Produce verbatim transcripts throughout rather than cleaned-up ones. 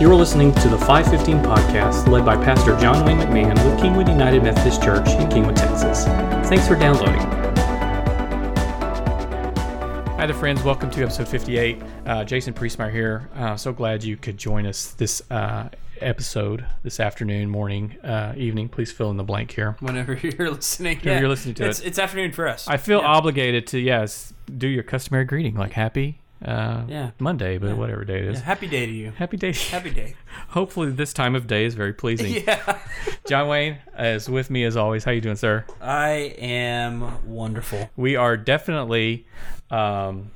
You are listening to the five fifteen podcast led by Pastor John Wayne McMahon with Kingwood United Methodist Church in Kingwood, Texas. Thanks for downloading. Hi there, friends. Welcome to episode fifty-eight. Uh, Jason Priestmeyer here. Uh, so glad you could join us this uh, episode this afternoon, morning, uh, evening. Please fill in the blank here. Whenever you're listening. Whenever yeah, you're listening to it's, it. It's afternoon for us. I feel yeah. obligated to, yes, do your customary greeting, like happy uh yeah. Monday, but yeah. whatever day it is. Yeah. Happy day to you. Happy day. Happy day. Hopefully this time of day is very pleasing. Yeah. John Wayne is with me as always. How you doing, sir? I am wonderful. We are definitely um,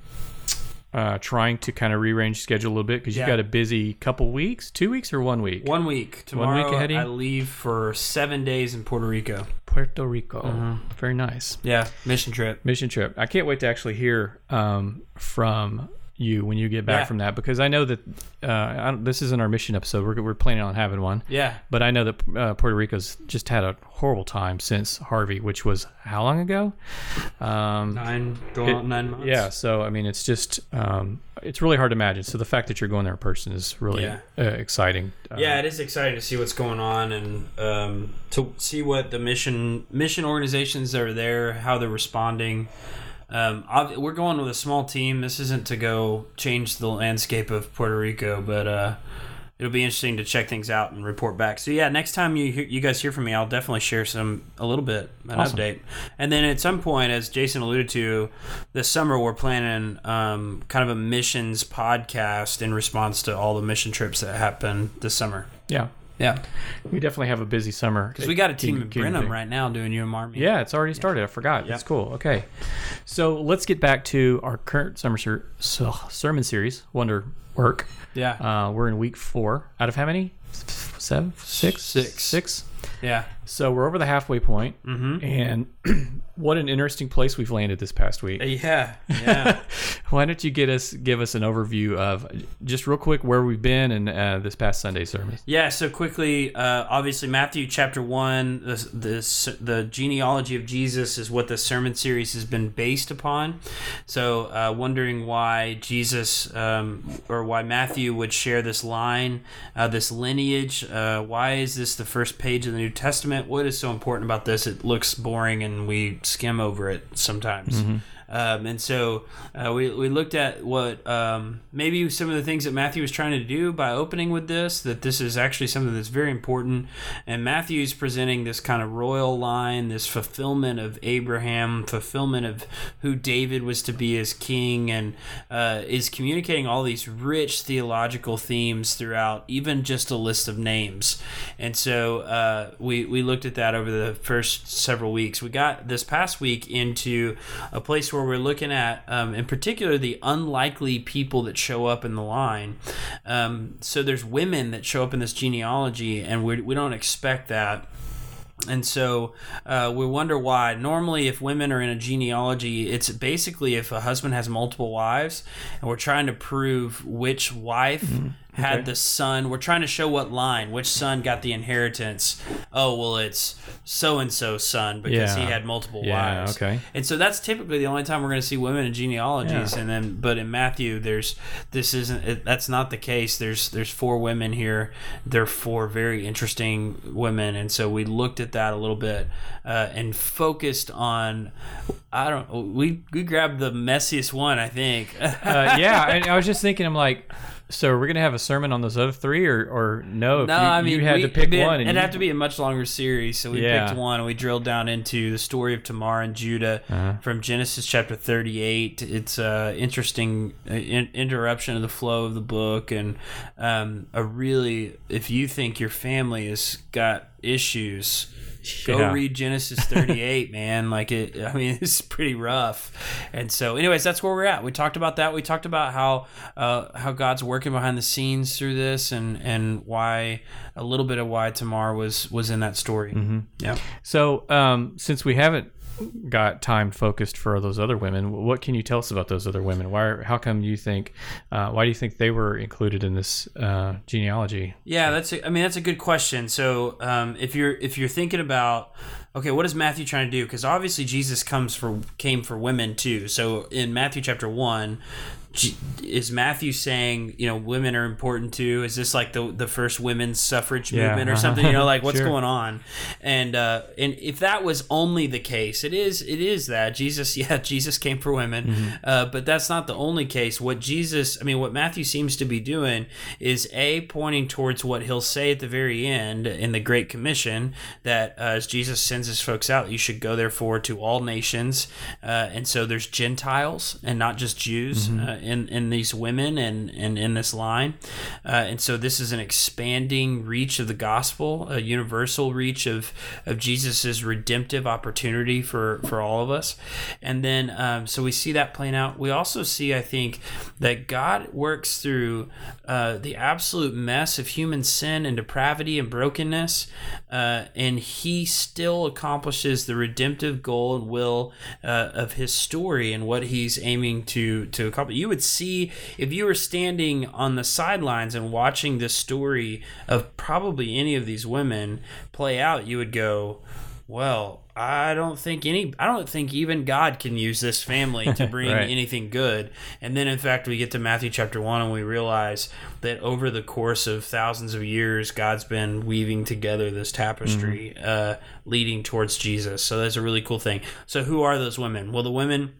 uh, trying to kind of rearrange schedule a little bit because yeah. you've got a busy couple weeks, two weeks or one week? One week. Tomorrow one week ahead of you? I leave for seven days in Puerto Rico. Puerto Rico. Uh, very nice. Yeah. Mission trip. Mission trip. I can't wait to actually hear um, from you when you get back yeah. from that, because I know that uh, I don't, this isn't our mission episode. We're, we're planning on having one. Yeah. But I know that uh, Puerto Rico's just had a horrible time since Harvey, which was how long ago? Um, nine, going on nine months. Yeah. So, I mean, it's just, um, it's really hard to imagine. So the fact that you're going there in person is really yeah. uh, exciting. Uh, yeah, it is exciting to see what's going on and um, to see what the mission, mission organizations that are there, how they're responding. Um, we're going with a small team. This isn't to go change the landscape of Puerto Rico, but uh, it'll be interesting to check things out and report back. So yeah, next time you you guys hear from me, I'll definitely share some a little bit an awesome. update. And then at some point, as Jason alluded to, this summer we're planning um, kind of a missions podcast in response to all the mission trips that happen this summer. Yeah. Yeah, we definitely have a busy summer because we got a team in Brenham right now doing U M R. Meeting. Yeah, it's already started. Yeah. I forgot. Yeah. That's cool. Okay, so let's get back to our current summer ser- sermon series, Wonderwork. Yeah, uh, we're in week four. Out of how many? Seven, six, six, six. Yeah. So we're over the halfway point, mm-hmm. and what an interesting place we've landed this past week. Yeah, yeah. Why don't you get us give us an overview of just real quick where we've been and uh, this past Sunday service? Yeah. So quickly, uh, obviously Matthew chapter one, the, the the genealogy of Jesus is what the sermon series has been based upon. So uh, wondering why Jesus um, or why Matthew would share this line, uh, this lineage. Uh, why is this the first page of the New Testament? What is so important about this? It looks boring and we skim over it sometimes. Mm-hmm. Um, and so uh, we, we looked at what um, maybe some of the things that Matthew was trying to do by opening with this, that this is actually something that's very important. And Matthew's presenting this kind of royal line, this fulfillment of Abraham, fulfillment of who David was to be as king, and uh, is communicating all these rich theological themes throughout even just a list of names. And so uh, we, we looked at that over the first several weeks. We got this past week into a place where where we're looking at, um, in particular, the unlikely people that show up in the line. Um, so there's women that show up in this genealogy, and we we don't expect that. And so uh, we wonder why. Normally, if women are in a genealogy, it's basically if a husband has multiple wives, and we're trying to prove which wife mm-hmm. had okay. the son. We're trying to show what line, which son got the inheritance. Oh, well, it's so-and-so's son because yeah. he had multiple yeah, wives. Okay. And so that's typically the only time we're going to see women in genealogies. Yeah. And then, but in Matthew, there's this isn't it, that's not the case. There's there's four women here. They're four very interesting women, and so we looked at that a little bit uh, and focused on. I don't. We we grabbed the messiest one, I think. uh, yeah, and I was just thinking, I'm like. So we're going to have a sermon on those other three, or, or no? No, you, I mean, you had we, to pick it'd, one. And it'd you, have to be a much longer series, so we yeah. picked one, and we drilled down into the story of Tamar and Judah uh-huh. from Genesis chapter thirty-eight. It's an interesting in- interruption of the flow of the book, and um, a really, if you think your family has got issues, go yeah. read Genesis thirty-eight, man. Like it, I mean, it's pretty rough. And so, anyways, that's where we're at. We talked about that. We talked about how uh, how God's working behind the scenes through this, and, and why a little bit of why Tamar was was in that story. Mm-hmm. Yeah. So, um, since we haven't got time focused for those other women, what can you tell us about those other women? Why? How come you think? Uh, why do you think they were included in this uh, genealogy? Yeah, that's. A, I mean, that's a good question. So, um, if you're if you're thinking about, okay, what is Matthew trying to do? Because obviously Jesus comes for came for women too. So in Matthew chapter one. is Matthew saying, you know, women are important too? Is this like the the first women's suffrage yeah, movement or uh-huh. something? You know, like what's sure. going on? And uh, and if that was only the case, it is it is that Jesus, yeah, Jesus came for women, mm-hmm. uh, but that's not the only case. What Jesus, I mean, what Matthew seems to be doing is a pointing towards what he'll say at the very end in the Great Commission, that uh, as Jesus sends his folks out, you should go therefore to all nations, uh, and so there's Gentiles and not just Jews mm-hmm. uh, in in these women and, and in this line, uh, and so this is an expanding reach of the gospel, a universal reach of of Jesus's redemptive opportunity for for all of us, and then um, so we see that playing out. We also see, I think, that God works through uh, the absolute mess of human sin and depravity and brokenness, uh, and He still accomplishes the redemptive goal and will uh, of His story and what He's aiming to to accomplish. You would see. If you were standing on the sidelines and watching this story of probably any of these women play out, you would go, well, I don't think any, I don't think even God can use this family to bring right. anything good. And then, in fact, we get to Matthew chapter one and we realize that over the course of thousands of years, God's been weaving together this tapestry mm-hmm. uh, leading towards Jesus. So that's a really cool thing. So who are those women? Well, the women...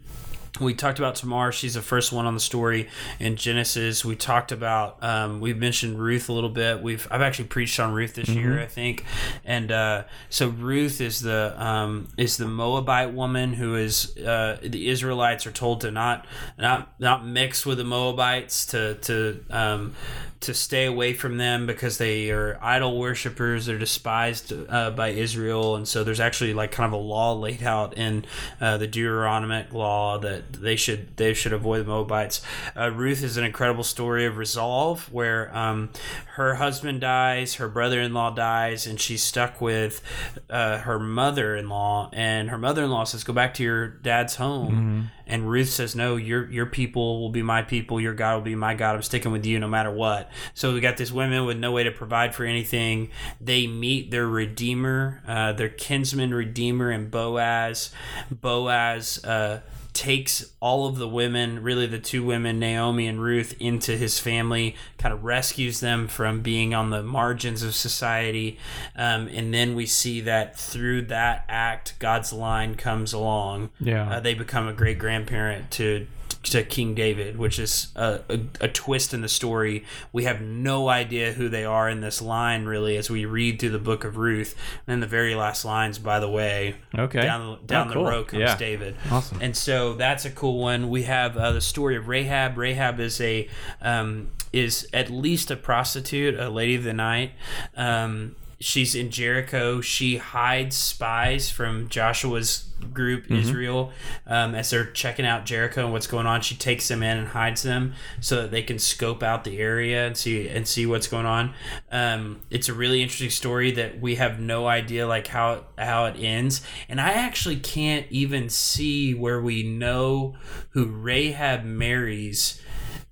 We talked about Tamar. She's the first one on the story in Genesis. We talked about, um, we've mentioned Ruth a little bit. We've I've actually preached on Ruth this mm-hmm. year, I think. And uh, so Ruth is the um, is the Moabite woman who is uh, the Israelites are told to not not not mix with the Moabites, to to um, to stay away from them because they are idol worshipers. They're despised uh, by Israel, and so there's actually like kind of a law laid out in uh, the Deuteronomic law that. They should they should avoid the Moabites. Uh, Ruth is an incredible story of resolve where um, her husband dies, her brother-in-law dies, and she's stuck with uh, her mother-in-law. And her mother-in-law says, "Go back to your dad's home." Mm-hmm. And Ruth says, "No, your your people will be my people. Your God will be my God. I'm sticking with you no matter what." So we got these women with no way to provide for anything. They meet their redeemer, uh, their kinsman redeemer, and Boaz. Boaz. Uh, takes all of the women, really the two women, Naomi and Ruth, into his family, kind of rescues them from being on the margins of society. Um, and then we see that through that act, God's line comes along. Yeah, uh, they become a great grandparent to to King David, which is a, a, a twist in the story. We have no idea who they are in this line, really, as we read through the book of Ruth. And then the very last lines, by the way, okay. down, down oh, cool. the row comes yeah. David. Awesome. And so that's a cool one. We have uh, the story of Rahab. Rahab is a um, is at least a prostitute, a lady of the night. Um, she's in Jericho. She hides spies from Joshua's group mm-hmm. Israel um, as they're checking out Jericho and what's going on. She takes them in and hides them so that they can scope out the area and see and see what's going on. Um, it's a really interesting story that we have no idea like how how it ends, and I actually can't even see where we know who Rahab marries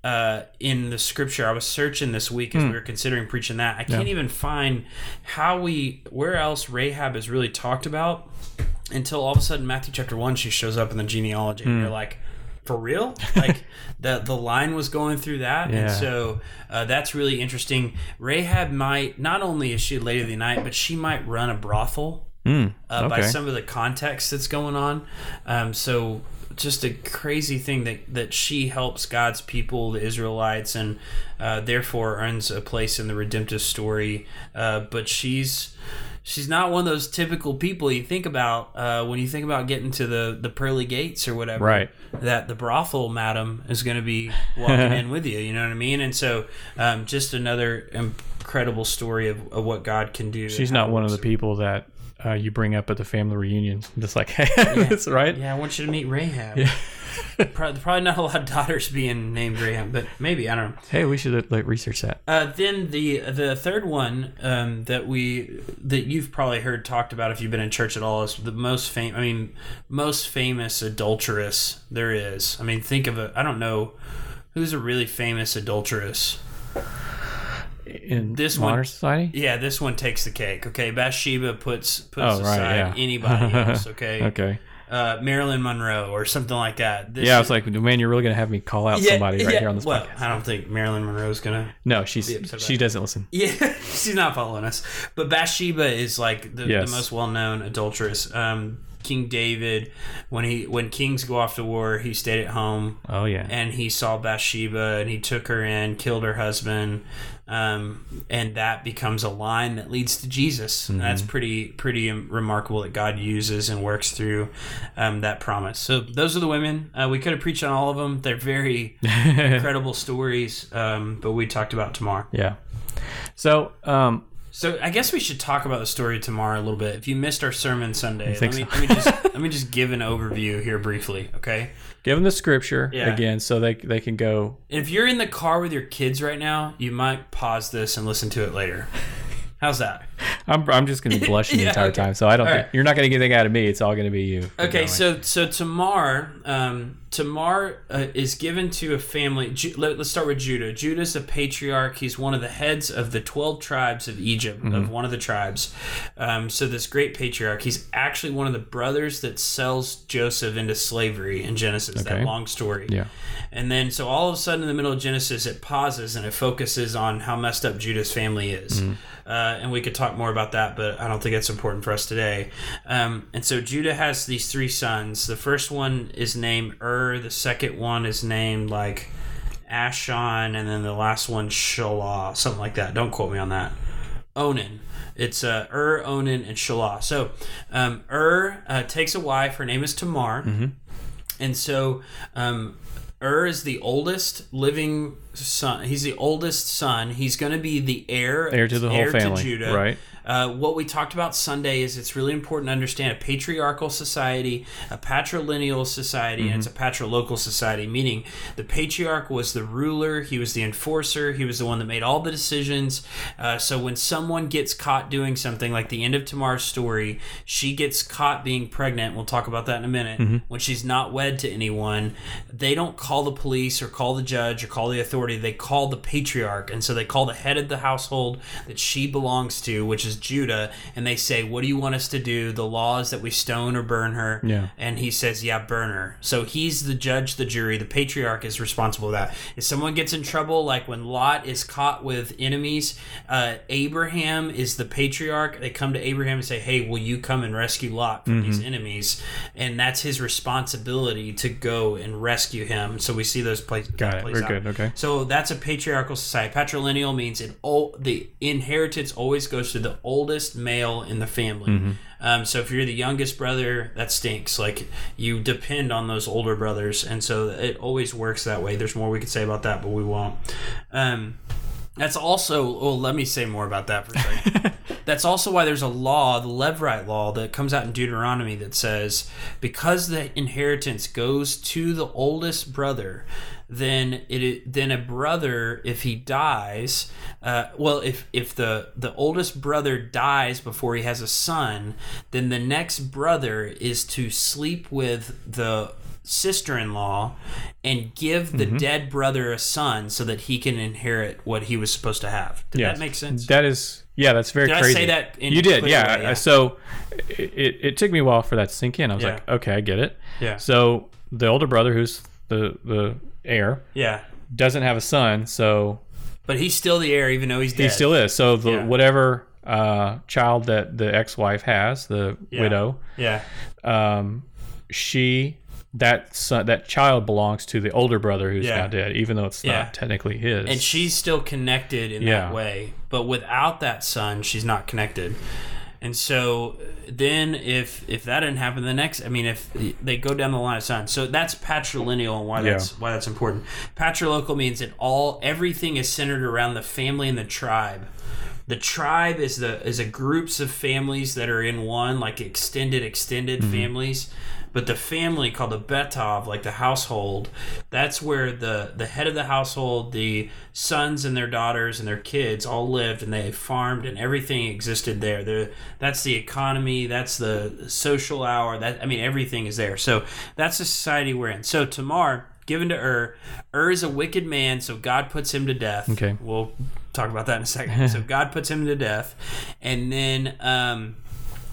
uh, in the scripture. I was searching this week as mm. we were considering preaching that. I can't yeah. even find how we where else Rahab is really talked about, until all of a sudden Matthew chapter one, she shows up in the genealogy. Mm. And you're like, for real? Like the the line was going through that. Yeah. And so uh, that's really interesting. Rahab might, not only is she a lady of the night, but she might run a brothel mm. uh, okay. by some of the context that's going on. Um, so just a crazy thing that, that she helps God's people, the Israelites, and uh, therefore earns a place in the redemptive story. Uh, but she's... She's not one of those typical people you think about uh, when you think about getting to the, the pearly gates or whatever. Right. That the brothel madam is going to be walking in with you. You know what I mean? And so, um, just another incredible story of, of what God can do. She's not one of the people that uh, you bring up at the family reunion. I'm just like, hey, yeah. that's right. Yeah, I want you to meet Rahab. Yeah. Probably not a lot of daughters being named Rahab, but maybe, I don't know. Hey, we should like research that. Uh, then the the third one um, that we that you've probably heard talked about if you've been in church at all is the most fam- I mean, most famous adulteress there is. I mean, think of a I don't know who's a really famous adulteress in this modern one, society. Yeah, this one takes the cake. Okay, Bathsheba puts puts oh, aside right, yeah. anybody else. Okay, okay. uh, Marilyn Monroe or something like that. This yeah, I was like, man, you're really going to have me call out yeah, somebody right yeah. here on this well, podcast. I don't think Marilyn Monroe's going to. No, she's she doesn't listen. Yeah, she's not following us. But Bathsheba is like the, yes. the most well-known adulteress. Um, King David, when he when kings go off to war, he stayed at home. Oh yeah, and he saw Bathsheba, and he took her in, killed her husband, um, and that becomes a line that leads to Jesus. Mm-hmm. And that's pretty pretty remarkable that God uses and works through um, that promise. So those are the women. Uh, we could have preached on all of them. They're very incredible stories, um, but we talked about Tamar. Yeah. So. Um, So I guess we should talk about the story of Tamar a little bit. If you missed our sermon Sunday, let me, so. let me just let me just give an overview here briefly, okay? Give them the scripture yeah. again so they they can go. If you're in the car with your kids right now, you might pause this and listen to it later. How's that? I'm I'm just going to be blushing the yeah, entire okay. time, so I don't all think right. you're not going to get anything out of me. It's all going to be you. Okay, so so Tamar, um, Tamar uh, is given to a family. Ju- let, let's start with Judah. Judah's a patriarch. He's one of the heads of the twelve tribes of Egypt, mm-hmm. of one of the tribes. Um, so this great patriarch, he's actually one of the brothers that sells Joseph into slavery in Genesis, okay. that long story. Yeah. And then so all of a sudden in the middle of Genesis, it pauses and it focuses on how messed up Judah's family is. Mm-hmm. Uh, and we could talk more about that, but I don't think that's important for us today. Um, and so Judah has these three sons. The first one is named Er. The second one is named like Ashon, and then the last one Shelah, something like that. Don't quote me on that. Onan. It's uh, Er, Onan, and Shelah. So um, Er uh, takes a wife. Her name is Tamar. Mm-hmm. And so um, Er is the oldest living son. He's the oldest son. He's going to be the heir, heir to the whole heir family, to Judah. Right? Uh, what we talked about Sunday is it's really important to understand a patriarchal society, a patrilineal society, mm-hmm. and it's a patrilocal society, meaning the patriarch was the ruler, he was the enforcer, he was the one that made all the decisions. Uh, so when someone gets caught doing something, like the end of Tamar's story, she gets caught being pregnant. We'll talk about that in a minute. Mm-hmm. When she's not wed to anyone, they don't call the police or call the judge or call the authority. They call the patriarch, and so they call the head of the household that she belongs to, which is Judah, and they say, what do you want us to do? The law is that we stone or burn her. Yeah. And he says, yeah, burn her. So he's the judge, the jury. The patriarch is responsible for that. If someone gets in trouble, like when Lot is caught with enemies, uh, Abraham is the patriarch. They come to Abraham and say, hey, will you come and rescue Lot from mm-hmm. these enemies? And that's his responsibility to go and rescue him. So we see those plays. Got it. Plays We're out. Good. Okay. So that's a patriarchal society. Patrilineal means it all, the inheritance always goes to the oldest male in the family. Mm-hmm. Um, so if you're the youngest brother, that stinks. Like you depend on those older brothers, and so it always works that way. There's more we could say about that, but we won't. Um, that's also. Oh, let me say more about that for a second. That's also why there's a law, the Levite law, that comes out in Deuteronomy that says because the inheritance goes to the oldest brother, then it then a brother, if he dies, uh, well, if if the, the oldest brother dies before he has a son, then the next brother is to sleep with the sister-in-law and give the mm-hmm. dead brother a son so that he can inherit what he was supposed to have. Did yes. that make sense? That is, yeah, that's very did crazy. Did I say that? In you did, yeah. Way, yeah. So it, it took me a while for that to sink in. I was yeah. like, okay, I get it. Yeah. So the older brother, who's the the heir, yeah, doesn't have a son, so but he's still the heir, even though he's dead. He still is. So the yeah. whatever uh, child that the ex-wife has, the yeah. widow, yeah, um, she. That son, that child belongs to the older brother who's yeah. now dead, even though it's not yeah. technically his. And she's still connected in yeah. that way. But without that son, she's not connected. And so then if if that didn't happen, the next, I mean, if they go down the line of sons. So that's patrilineal and why that's yeah. why that's important. Patrilocal means that all everything is centered around the family and the tribe. The tribe is the is a groups of families that are in one, like extended, extended mm-hmm. families. But the family, called the Betov, like the household, that's where the, the head of the household, the sons and their daughters and their kids all lived, and they farmed, and everything existed there. They're, that's the economy. That's the social hour. That I mean, everything is there. So that's the society we're in. So Tamar, given to Er. Er is a wicked man, so God puts him to death. Okay. We'll talk about that in a second. So God puts him to death, and then... Um,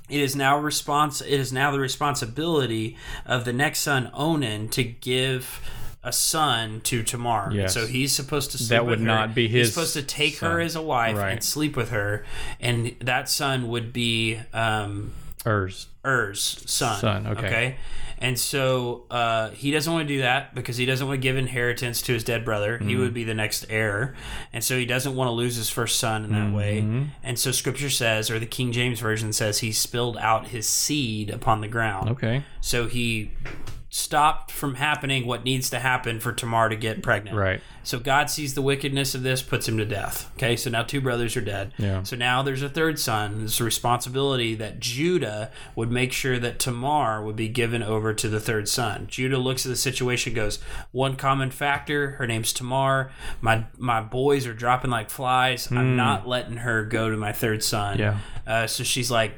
It is now response. It is now the responsibility of the next son, Onan, to give a son to Tamar. Yes. So he's supposed to sleep that with would her. Not be his. He's supposed to take son. her as a wife right. and sleep with her, and that son would be um, Er's Er's son. Son, okay. okay? And so uh, he doesn't want to do that because he doesn't want to give inheritance to his dead brother. Mm-hmm. He would be the next heir. And so he doesn't want to lose his first son in that mm-hmm. way. And so Scripture says, or the King James Version says, he spilled out his seed upon the ground. Okay. So he stopped from happening what needs to happen for Tamar to get pregnant. Right. So God sees the wickedness of this, puts him to death. Okay, so now two brothers are dead. Yeah. So now there's a third son. It's a responsibility that Judah would make sure that Tamar would be given over to the third son. Judah looks at the situation, goes, one common factor, her name's Tamar. My my boys are dropping like flies. Mm. I'm not letting her go to my third son. Yeah. Uh, so she's like,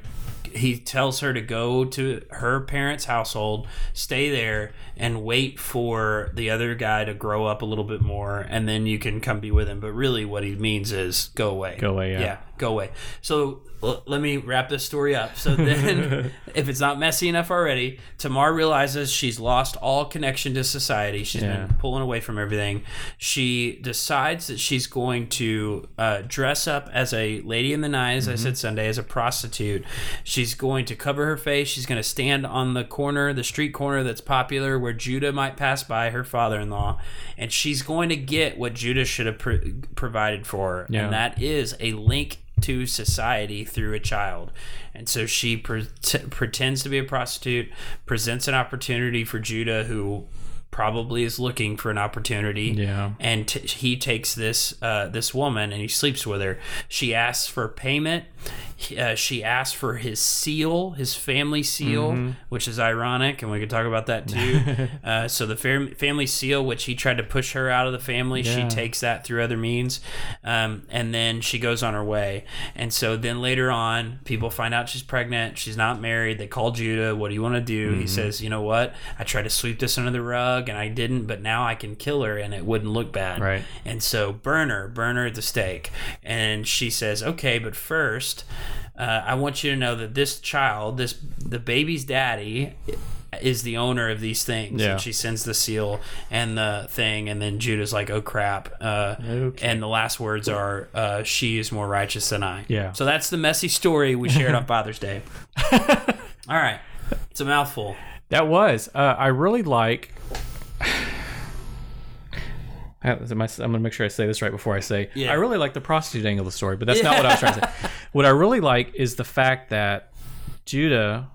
he tells her to go to her parents' household, stay there, and wait for the other guy to grow up a little bit more, and then you can come be with him. But really what he means is go away. Go away, yeah. Yeah, go away. So l- let me wrap this story up. So then, if it's not messy enough already, Tamar realizes she's lost all connection to society. She's yeah. been pulling away from everything. She decides that she's going to uh, dress up as a lady in the night, as mm-hmm. I said Sunday, as a prostitute. She's going to cover her face. She's going to stand on the corner, the street corner that's popular, where Judah might pass by her father-in-law, and she's going to get what Judah should have pr- provided for her, yeah. and that is a link to society through a child. And so she pre- t- pretends to be a prostitute, presents an opportunity for Judah, who probably is looking for an opportunity, yeah. and t- he takes this uh, this woman and he sleeps with her. She asks for payment. Uh, she asked for his seal, his family seal, mm-hmm. which is ironic, and we could talk about that too. uh, so the fam- family seal, which he tried to push her out of the family, yeah. she takes that through other means, um, and then she goes on her way. And so then later on, people find out she's pregnant, she's not married, they call Judah, what do you want to do? Mm-hmm. He says, you know what, I tried to sweep this under the rug, and I didn't, but now I can kill her, and it wouldn't look bad. Right. And so burn her, burn her at the stake. And she says, okay, but first... Uh, I want you to know that this child, this the baby's daddy, is the owner of these things. Yeah. And she sends the seal and the thing, and then Judah's like, oh, crap. Uh, okay. And the last words are, uh, she is more righteous than I. Yeah. So that's the messy story we shared on Father's Day. All right. It's a mouthful. That was. Uh, I really like... I'm going to make sure I say this right before I say yeah. I really like the prostitute angle of the story, but that's yeah. not what I was trying to say. What I really like is the fact that Judah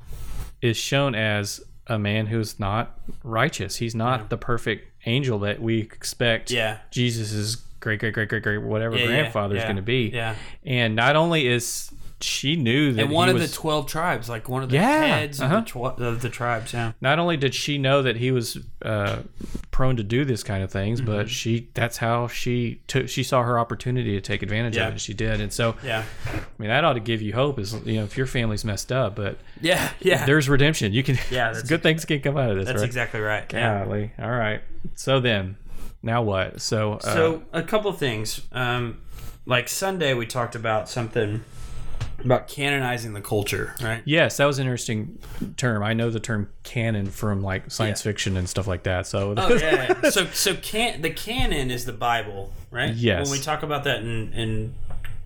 is shown as a man who's not righteous. He's not yeah. the perfect angel that we expect yeah. Jesus' great, great, great, great, great, whatever yeah, grandfather is yeah, yeah. going to be. Yeah. And not only is she knew that and one he of was, the twelve tribes, like one of the yeah, heads uh-huh. of, the tw- of the tribes. Yeah. Not only did she know that he was uh, prone to do this kind of things, mm-hmm. but she—that's how she took. She saw her opportunity to take advantage yeah. of it. She did, and so yeah. I mean, that ought to give you hope. Is you know, if your family's messed up, but yeah, yeah, there's redemption. You can. Yeah, that's good things can come out of this. That's right? Exactly right. Golly. Yeah. All right. So then, now what? So uh, so a couple of things. Um, like Sunday, we talked about something. About canonizing the culture, right? Yes, that was an interesting term. I know the term canon from like science yeah. fiction and stuff like that. So, oh, yeah, yeah. so so can the canon is the Bible, right? Yes. When we talk about that in, in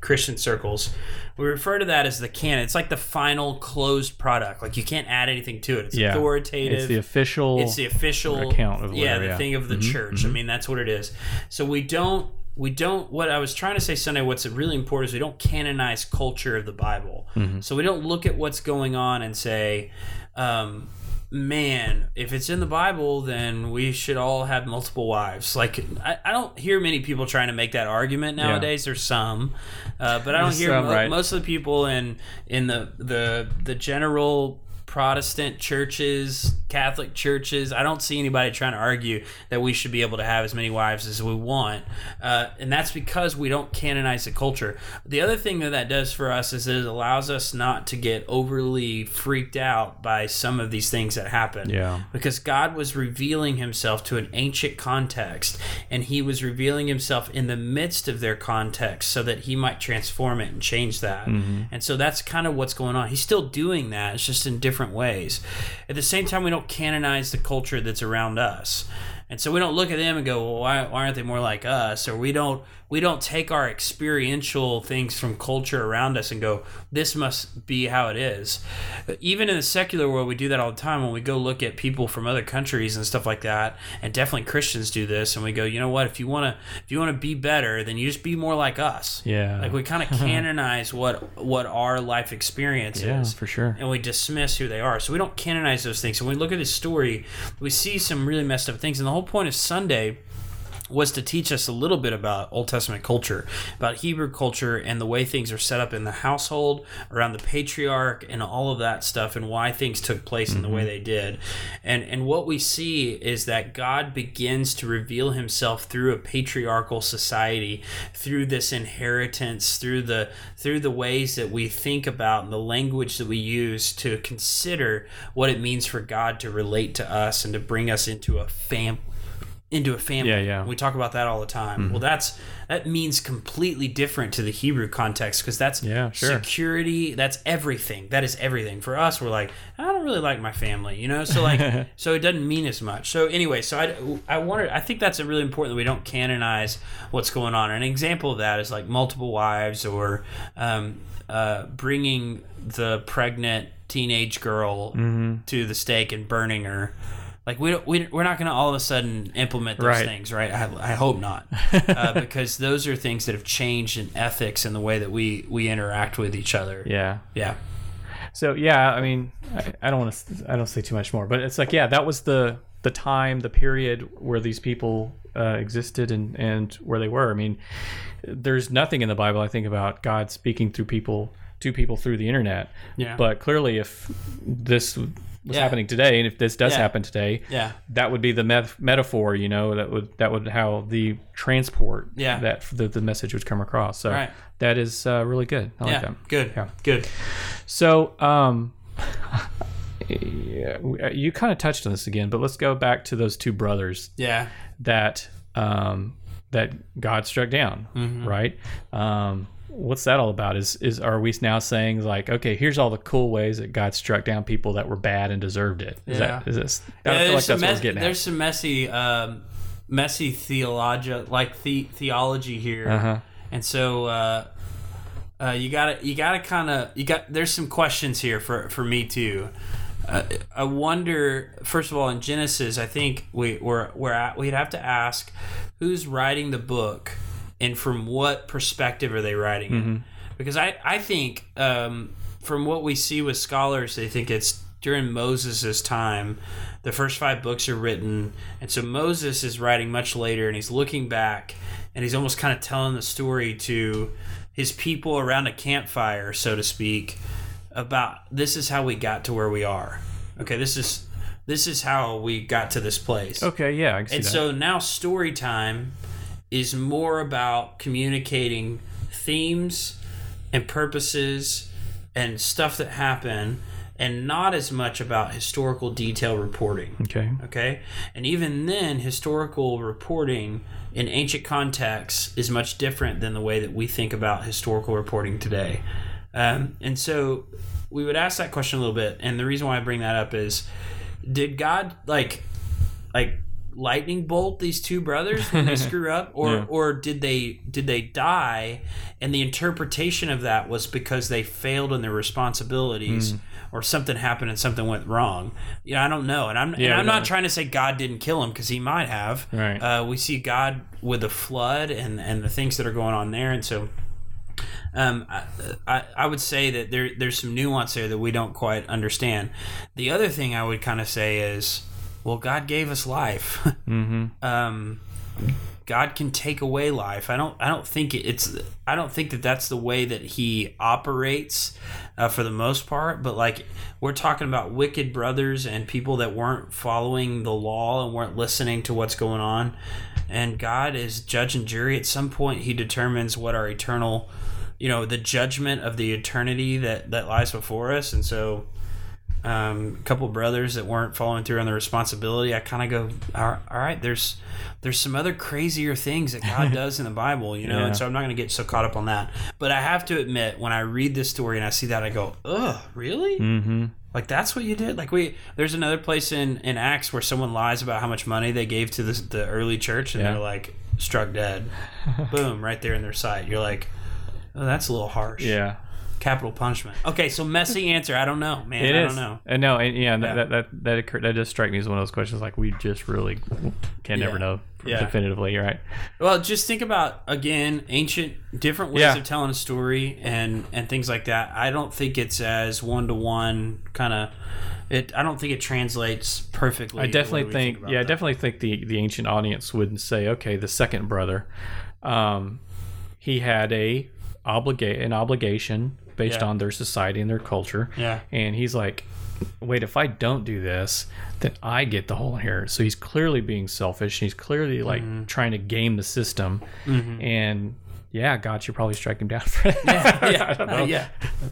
Christian circles, we refer to that as the canon. It's like the final closed product. Like you can't add anything to it. It's yeah. authoritative. It's the official. It's the official account of whatever, yeah, the yeah. thing of the mm-hmm, church. Mm-hmm. I mean, that's what it is. So we don't. We don't, what I was trying to say Sunday, what's really important is we don't canonize culture of the Bible. Mm-hmm. So we don't look at what's going on and say, um, man, if it's in the Bible, then we should all have multiple wives. Like, I, I don't hear many people trying to make that argument nowadays. Yeah. There's some, uh, but I don't There's hear some, mo- right. most of the people in, in the, the, the general Protestant churches, Catholic churches, I don't see anybody trying to argue that we should be able to have as many wives as we want. Uh, and that's because we don't canonize the culture. The other thing that that does for us is it allows us not to get overly freaked out by some of these things that happen. Yeah. Because God was revealing himself to an ancient context, and he was revealing himself in the midst of their context so that he might transform it and change that. Mm-hmm. And so that's kind of what's going on. He's still doing that. It's just in different ways. At the same time, we don't canonize the culture that's around us. And so we don't look at them and go, well, why, why aren't they more like us? Or we don't we don't take our experiential things from culture around us and go, this must be how it is. Even in the secular world, we do that all the time when we go look at people from other countries and stuff like that. And definitely Christians do this. And we go, you know what? If you want to if you want to be better, then you just be more like us. Yeah. Like we kind of canonize what what our life experience is. Yeah, for sure. And we dismiss who they are. So we don't canonize those things. So when we look at this story, we see some really messed up things. And the whole point of Sunday was to teach us a little bit about Old Testament culture, about Hebrew culture and the way things are set up in the household, around the patriarch and all of that stuff, and why things took place mm-hmm. in the way they did. And and what we see is that God begins to reveal himself through a patriarchal society, through this inheritance, through the through the ways that we think about and the language that we use to consider what it means for God to relate to us and to bring us into a family. into a family. Yeah, yeah. We talk about that all the time. Mm-hmm. Well, that's that means completely different to the Hebrew context because that's yeah, sure. security, that's everything. That is everything. For us, we're like, I don't really like my family, you know? So like so it doesn't mean as much. So anyway, so I I wondered, I think that's really important that we don't canonize what's going on. An example of that is like multiple wives or um, uh, bringing the pregnant teenage girl mm-hmm. to the stake and burning her. Like we don't, we we're not going to all of a sudden implement those right. things, right? I, I hope not, uh, because those are things that have changed in ethics and the way that we, we interact with each other. Yeah, yeah. So yeah, I mean, I, I don't want to, I don't say too much more, but it's like yeah, that was the the time, the period where these people uh, existed and and where they were. I mean, there's nothing in the Bible I think about God speaking through people to people through the internet. Yeah. But clearly, if this was yeah. happening today, and if this does yeah. happen today, yeah. that would be the met- metaphor, you know, that would that would how the transport yeah. that the, the message would come across. So right. that is uh, really good. I yeah. like that. Good. Yeah. Good. So um, yeah, you kind of touched on this again, but let's go back to those two brothers. Yeah. That um, that God struck down, mm-hmm. right? Um, what's that all about? Is is are we now saying like, okay, here's all the cool ways that God struck down people that were bad and deserved it? Is yeah. that is this? I yeah, feel like that's mess- what we're getting. There's at. some messy, um, messy theology like the- theology here, uh-huh. and so uh, uh, you gotta you gotta kind of you got. There's some questions here for for me too. Uh, I wonder. First of all, in Genesis, I think we we're, we're at, we'd have to ask who's writing the book. And from what perspective are they writing mm-hmm. it? Because I, I think um, from what we see with scholars, they think it's during Moses' time. The first five books are written. And so Moses is writing much later, and he's looking back, and he's almost kind of telling the story to his people around a campfire, so to speak, about this is how we got to where we are. Okay, this is this is how we got to this place. Okay, yeah, I can see And that. So now story time is more about communicating themes and purposes and stuff that happen, and not as much about historical detail reporting. Okay. Okay. And even then, historical reporting in ancient contexts is much different than the way that we think about historical reporting today. Um, and so we would ask that question a little bit. And the reason why I bring that up is, did God like, like, lightning bolt these two brothers when they screw up, or yeah. or did they did they die, and the interpretation of that was because they failed in their responsibilities, mm. or something happened and something went wrong? You know, I don't know, and I'm yeah, and I'm not know. trying to say God didn't kill him, because he might have. Right. Uh, we see God with the flood and and the things that are going on there, and so um, I, I I would say that there there's some nuance there that we don't quite understand. The other thing I would kind of say is, well, God gave us life. Mm-hmm. um, God can take away life. I don't. I don't think it's. I don't think that that's the way that He operates, uh, for the most part. But like we're talking about wicked brothers and people that weren't following the law and weren't listening to what's going on, and God is judge and jury. At some point, He determines what our eternal, you know, the judgment of the eternity that that lies before us. And so, um, a couple of brothers that weren't following through on their responsibility, I kind of go, all right, there's there's some other crazier things that God does in the Bible, you know, yeah. and so I'm not going to get so caught up on that. But I have to admit, when I read this story and I see that, I go, ugh, really? Mm-hmm. Like, that's what you did? Like, we there's another place in, in Acts where someone lies about how much money they gave to the, the early church, and yeah. they're, like, struck dead. Boom, right there in their sight. You're like, oh, that's a little harsh. Yeah. Capital punishment. Okay, so messy answer. I don't know, man. It I is. don't know. Uh, no, and yeah, yeah. That, that that occurred, that does strike me as one of those questions like we just really can yeah. never know yeah. definitively, right? Well, just think about, again, ancient, different ways yeah. of telling a story and, and things like that. I don't think it's as one-to-one kind of... It, I don't think it translates perfectly. I definitely think... think yeah, that. I definitely think the, the ancient audience wouldn't say, okay, the second brother, um, he had a obliga- an obligation... based yeah. on their society and their culture. Yeah. And he's like, wait, if I don't do this, then I get the whole inheritance. So he's clearly being selfish. He's clearly like mm-hmm. trying to game the system. Mm-hmm. And yeah, God should probably strike him down for that. Yeah, yeah. I don't know. Uh, yeah.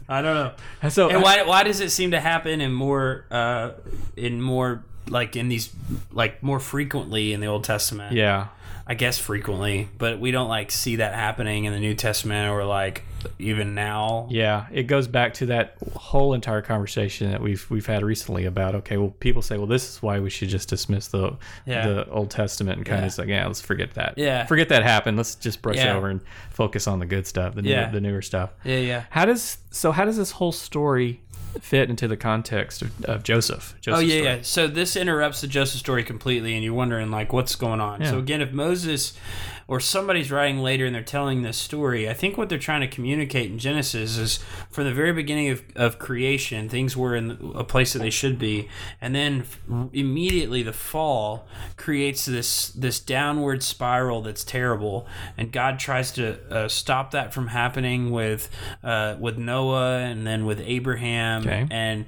I don't know. So, and why why does it seem to happen in more uh, in more like in these like more frequently in the Old Testament? Yeah. I guess frequently, but we don't like see that happening in the New Testament or like even now. Yeah, it goes back to that whole entire conversation that we've we've had recently about okay, well, people say, well, this is why we should just dismiss the yeah. the Old Testament and kind yeah. of like, yeah, let's forget that. Yeah, forget that happened. Let's just brush yeah. over and focus on the good stuff, the yeah. new, the newer stuff. Yeah, yeah. How does so? How does this whole story fit into the context of, of Joseph. Joseph's oh, yeah, story. yeah. So this interrupts the Joseph story completely, and you're wondering, like, what's going on? Yeah. So again, if Moses or somebody's writing later and they're telling this story, I think what they're trying to communicate in Genesis is from the very beginning of, of creation, things were in a place that they should be, and then immediately the fall creates this, this downward spiral that's terrible, and God tries to uh, stop that from happening with uh, with Noah and then with Abraham, Okay. and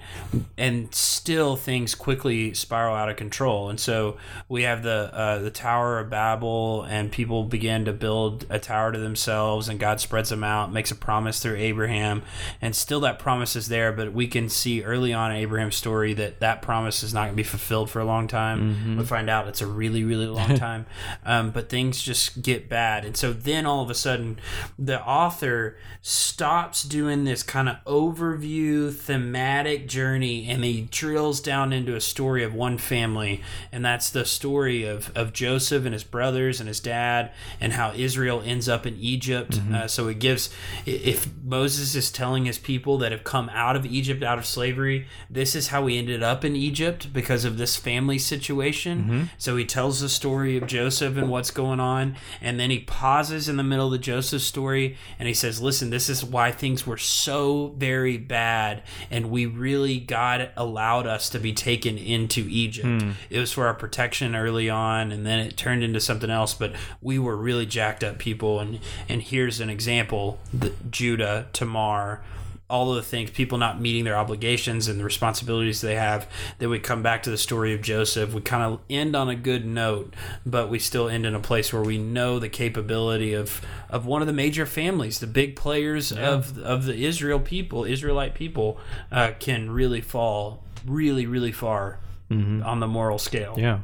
and still things quickly spiral out of control, and so we have the uh, the Tower of Babel, and people begin to build a tower to themselves, and God spreads them out, makes a promise through Abraham, and still that promise is there, but we can see early on in Abraham's story that that promise is not going to be fulfilled for a long time. Mm-hmm. We find out it's a really really long time, um, but things just get bad, and so then all of a sudden the author stops doing this kind of overview thing, thematic journey, and he drills down into a story of one family, and that's the story of, of Joseph and his brothers and his dad and how Israel ends up in Egypt. Mm-hmm. Uh, so it gives, if Moses is telling his people that have come out of Egypt, out of slavery, this is how we ended up in Egypt because of this family situation. Mm-hmm. So he tells the story of Joseph and what's going on, and then he pauses in the middle of the Joseph story and he says, listen, this is why things were so very bad. And we really, God allowed us to be taken into Egypt. Mm. It was for our protection early on, and then it turned into something else. But we were really jacked up people. And, and here's an example, the, Judah, Tamar, all of the things, people not meeting their obligations and the responsibilities they have. Then we come back to the story of Joseph. We kind of end on a good note, but we still end in a place where we know the capability of, of one of the major families, the big players yeah. of of the Israel people, Israelite people, uh, can really fall really, really far mm-hmm. on the moral scale. Yeah.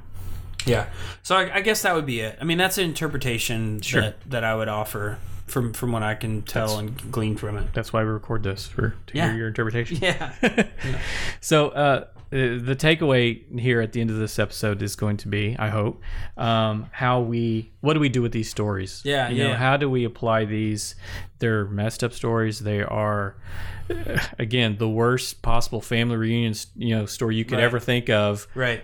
Yeah. So I, I guess that would be it. I mean, that's an interpretation sure. that, that I would offer. From from what I can tell that's, and glean from it. That's why we record this, for to yeah. hear your interpretation. Yeah. yeah. So uh, the takeaway here at the end of this episode is going to be, I hope, um, how we what do we do with these stories? Yeah. You yeah. know, how do we apply these? They're messed up stories. They are, again, the worst possible family reunion you know story you could right. ever think of. Right.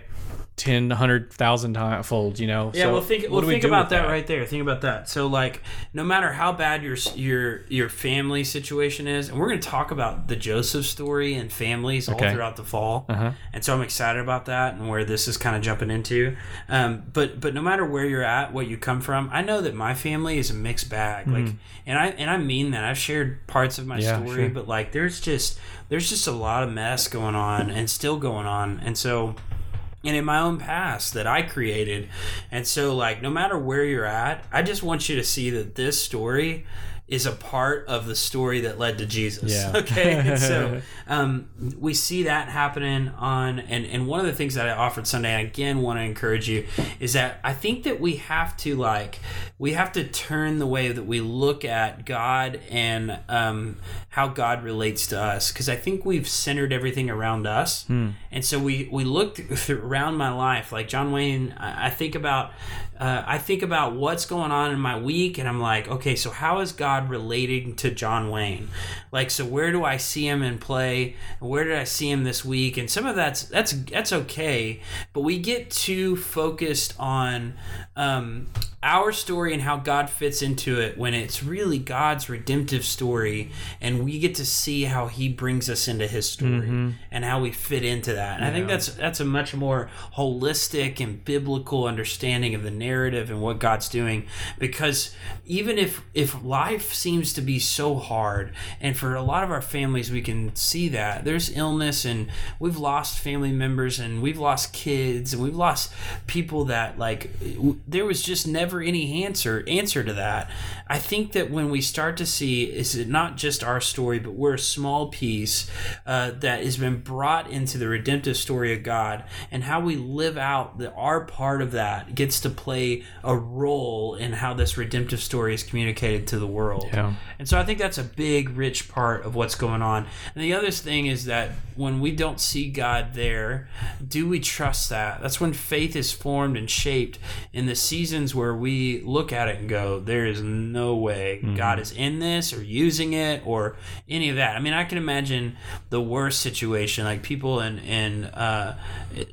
ten, one hundred thousand fold, you know? Yeah, so well, think, well, think we about that, that right there. Think about that. So, like, no matter how bad your your your family situation is, and we're going to talk about the Joseph story and families okay. all throughout the fall. Uh-huh. And so I'm excited about that and where this is kind of jumping into. Um, but but no matter where you're at, what you come from, I know that my family is a mixed bag. Mm-hmm. Like, and I and I mean that. I've shared parts of my yeah, story, sure. but, like, there's just there's just a lot of mess going on and still going on. And so... and in my own past that I created. And so, like, no matter where you're at, I just want you to see that this story is a part of the story that led to Jesus. Yeah. Okay. And so um, we see that happening on, and, and one of the things that I offered Sunday, and again, want to encourage you, is that I think that we have to, like, we have to turn the way that we look at God and um, how God relates to us. Because I think we've centered everything around us. Hmm. And so we, we looked around my life, like John Wayne, I, I think about, uh, I think about what's going on in my week. And I'm like, okay, so how is God relating to John Wayne? Like, so where do I see him in play? Where did I see him this week? And some of that's that's that's okay, but we get too focused on um our story and how God fits into it when it's really God's redemptive story, and we get to see how he brings us into his story mm-hmm. and how we fit into that. And yeah. I think that's that's a much more holistic and biblical understanding of the narrative and what God's doing, because even if if life seems to be so hard, and for a lot of our families we can see that there's illness and we've lost family members and we've lost kids and we've lost people that, like, there was just never any answer answer to that. I think that when we start to see, is it not just our story, but we're a small piece uh, that has been brought into the redemptive story of God, and how we live out the, our part of that gets to play a role in how this redemptive story is communicated to the world. Yeah. And so I think that's a big, rich part of what's going on. And the other thing is that when we don't see God there, do we trust that? That's when faith is formed and shaped in the seasons where we look at it and go, there is no way mm. God is in this or using it or any of that. I mean, I can imagine the worst situation, like people in, in uh,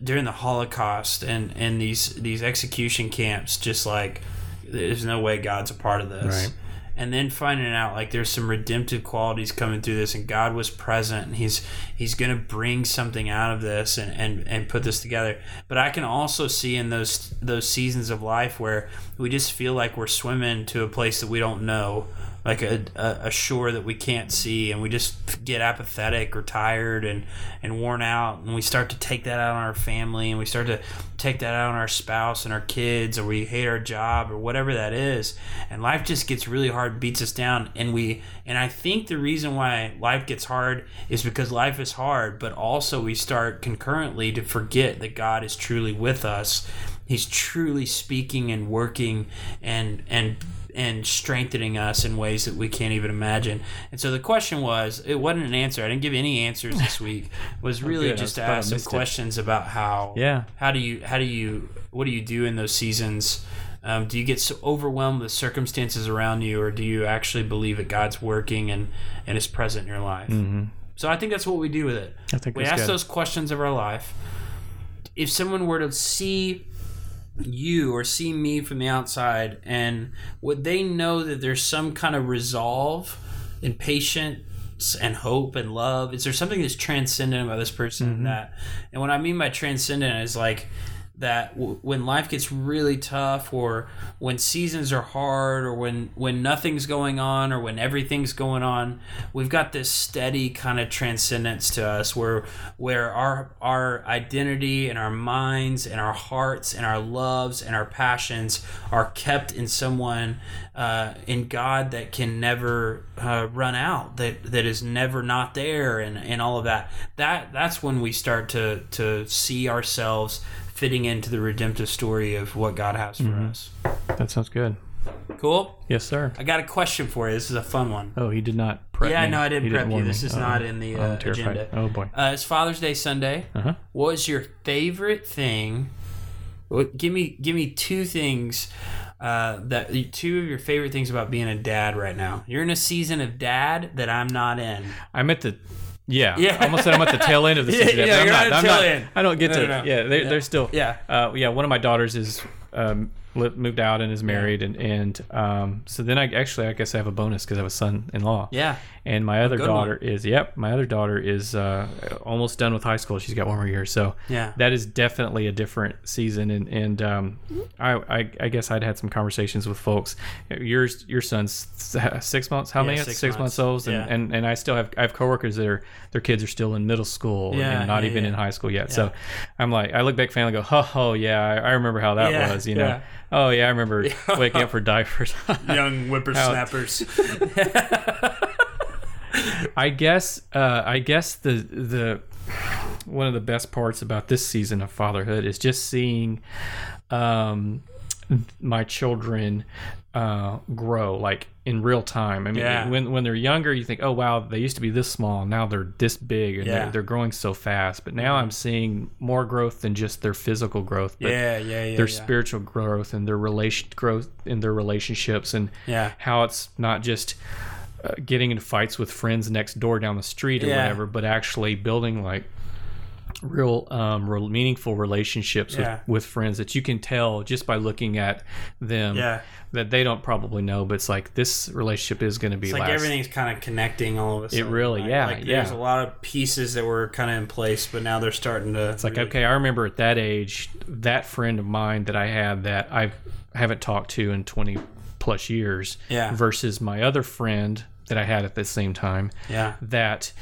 during the Holocaust and, and these, these execution camps, just like, there's no way God's a part of this. Right. And then finding out, like, there's some redemptive qualities coming through this, and God was present, and he's he's going to bring something out of this and, and, and put this together. But I can also see in those those seasons of life where we just feel like we're swimming to a place that we don't know, like a, a, a shore that we can't see, and we just get apathetic or tired and, and worn out, and we start to take that out on our family, and we start to take that out on our spouse and our kids, or we hate our job or whatever that is, and life just gets really hard, beats us down, and we and I think the reason why life gets hard is because life is hard, but also we start concurrently to forget that God is truly with us. He's truly speaking and working and and and strengthening us in ways that we can't even imagine. And so the question was, it wasn't an answer. I didn't give any answers this week. It was really oh, just to ask some questions it. about how, yeah. how do you, how do you, what do you do in those seasons? Um, do you get so overwhelmed with circumstances around you, or do you actually believe that God's working and, and is present in your life? Mm-hmm. So I think that's what we do with it. I think we ask good. those questions of our life. If someone were to see you or see me from the outside, and would they know that there's some kind of resolve and patience and hope and love? Is there something that's transcendent about this person? Mm-hmm. That, and what I mean by transcendent is like that w- when life gets really tough, or when seasons are hard, or when when nothing's going on, or when everything's going on, we've got this steady kind of transcendence to us where where our our identity and our minds and our hearts and our loves and our passions are kept in someone uh, in God that can never uh, run out, that that is never not there, and, and all of that. That that's when we start to to see ourselves fitting into the redemptive story of what God has for mm-hmm. us. That sounds good. Cool? Yes, sir. I got a question for you. This is a fun one. Oh, he did not prep yeah, me. Yeah, no, I didn't he prep didn't you. This me. is oh, not in the uh, agenda. Oh, boy. Uh, it's Father's Day Sunday. Uh-huh. What was your favorite thing? Give me give me two things, uh, that two of your favorite things about being a dad right now. You're in a season of dad that I'm not in. I'm at the... Yeah, yeah. I almost said I'm at the tail end of the season. Yeah, yeah, I'm you're not, at I'm tail not, end. I don't get no, to. No, no. Yeah, they, yeah, they're still. Yeah, uh, yeah. One of my daughters is um, moved out and is married, yeah. and and um, so then I actually I guess I have a bonus because I have a son-in-law. Yeah, and my other Good daughter one. is yep. My other daughter is uh, almost done with high school. She's got one more year, so yeah. that is definitely a different season. And and um, I, I I guess I'd had some conversations with folks. Your your son's six months. How yeah, many? Six, six months, months old. And, yeah. and and I still have I have coworkers that are. Their kids are still in middle school yeah, and not yeah, even yeah. in high school yet. Yeah. So I'm like, I look back family and go, oh, oh yeah, I, I remember how that yeah, was, you know. Yeah. Oh, yeah, I remember waking up for diapers. Young whippersnappers. I guess uh, I guess the the one of the best parts about this season of fatherhood is just seeing um, my children uh, grow, like, in real time. I mean, yeah. when when they're younger, you think, oh, wow, they used to be this small. Now they're this big, and yeah. they're, they're growing so fast. But now I'm seeing more growth than just their physical growth, but yeah, yeah, yeah, their yeah. spiritual growth and their relation growth in their relationships and yeah. how it's not just uh, getting into fights with friends next door down the street or yeah. whatever, but actually building, like, real um real meaningful relationships yeah. with, with friends that you can tell just by looking at them yeah. that they don't probably know, but it's like this relationship is going to be it's like last. Everything's kind of connecting all of a sudden. It really right? yeah like yeah. There's a lot of pieces that were kind of in place, but now they're starting to it's really like okay I remember at that age that friend of mine that I had that I haven't talked to in twenty plus years yeah. versus my other friend that I had at the same time yeah. that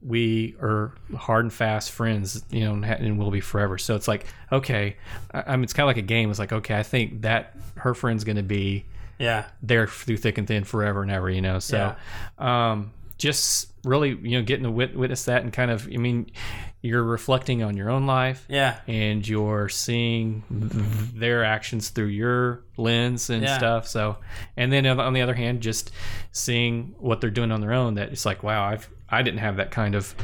we are hard and fast friends, you know, and will be forever. So it's like, okay, I mean, it's kind of like a game. It's like, okay, I think that her friend's going to be yeah. there through thick and thin forever and ever, you know? So yeah. um, just really, you know, getting to wit- witness that and kind of, I mean, you're reflecting on your own life yeah. and you're seeing their actions through your lens and yeah. stuff. So, and then on the other hand, just seeing what they're doing on their own, that it's like, wow, I've, I didn't have that kind of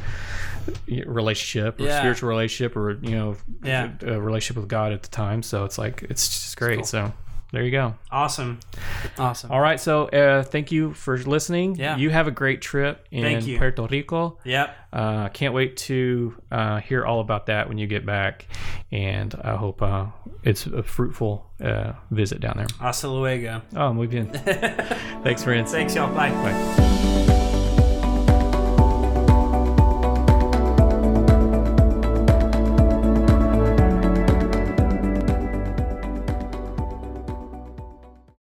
relationship or yeah. spiritual relationship or, you know, yeah. a relationship with God at the time. So it's like, it's just great. Cool. So there you go. Awesome. Awesome. All right. So uh, thank you for listening. Yeah. You have a great trip in Puerto Rico. Yep. Uh, can't wait to uh, hear all about that when you get back. And I hope uh, it's a fruitful uh, visit down there. Hasta luego. Oh, muy bien. Thanks, friends. Thanks, y'all. Bye. Bye.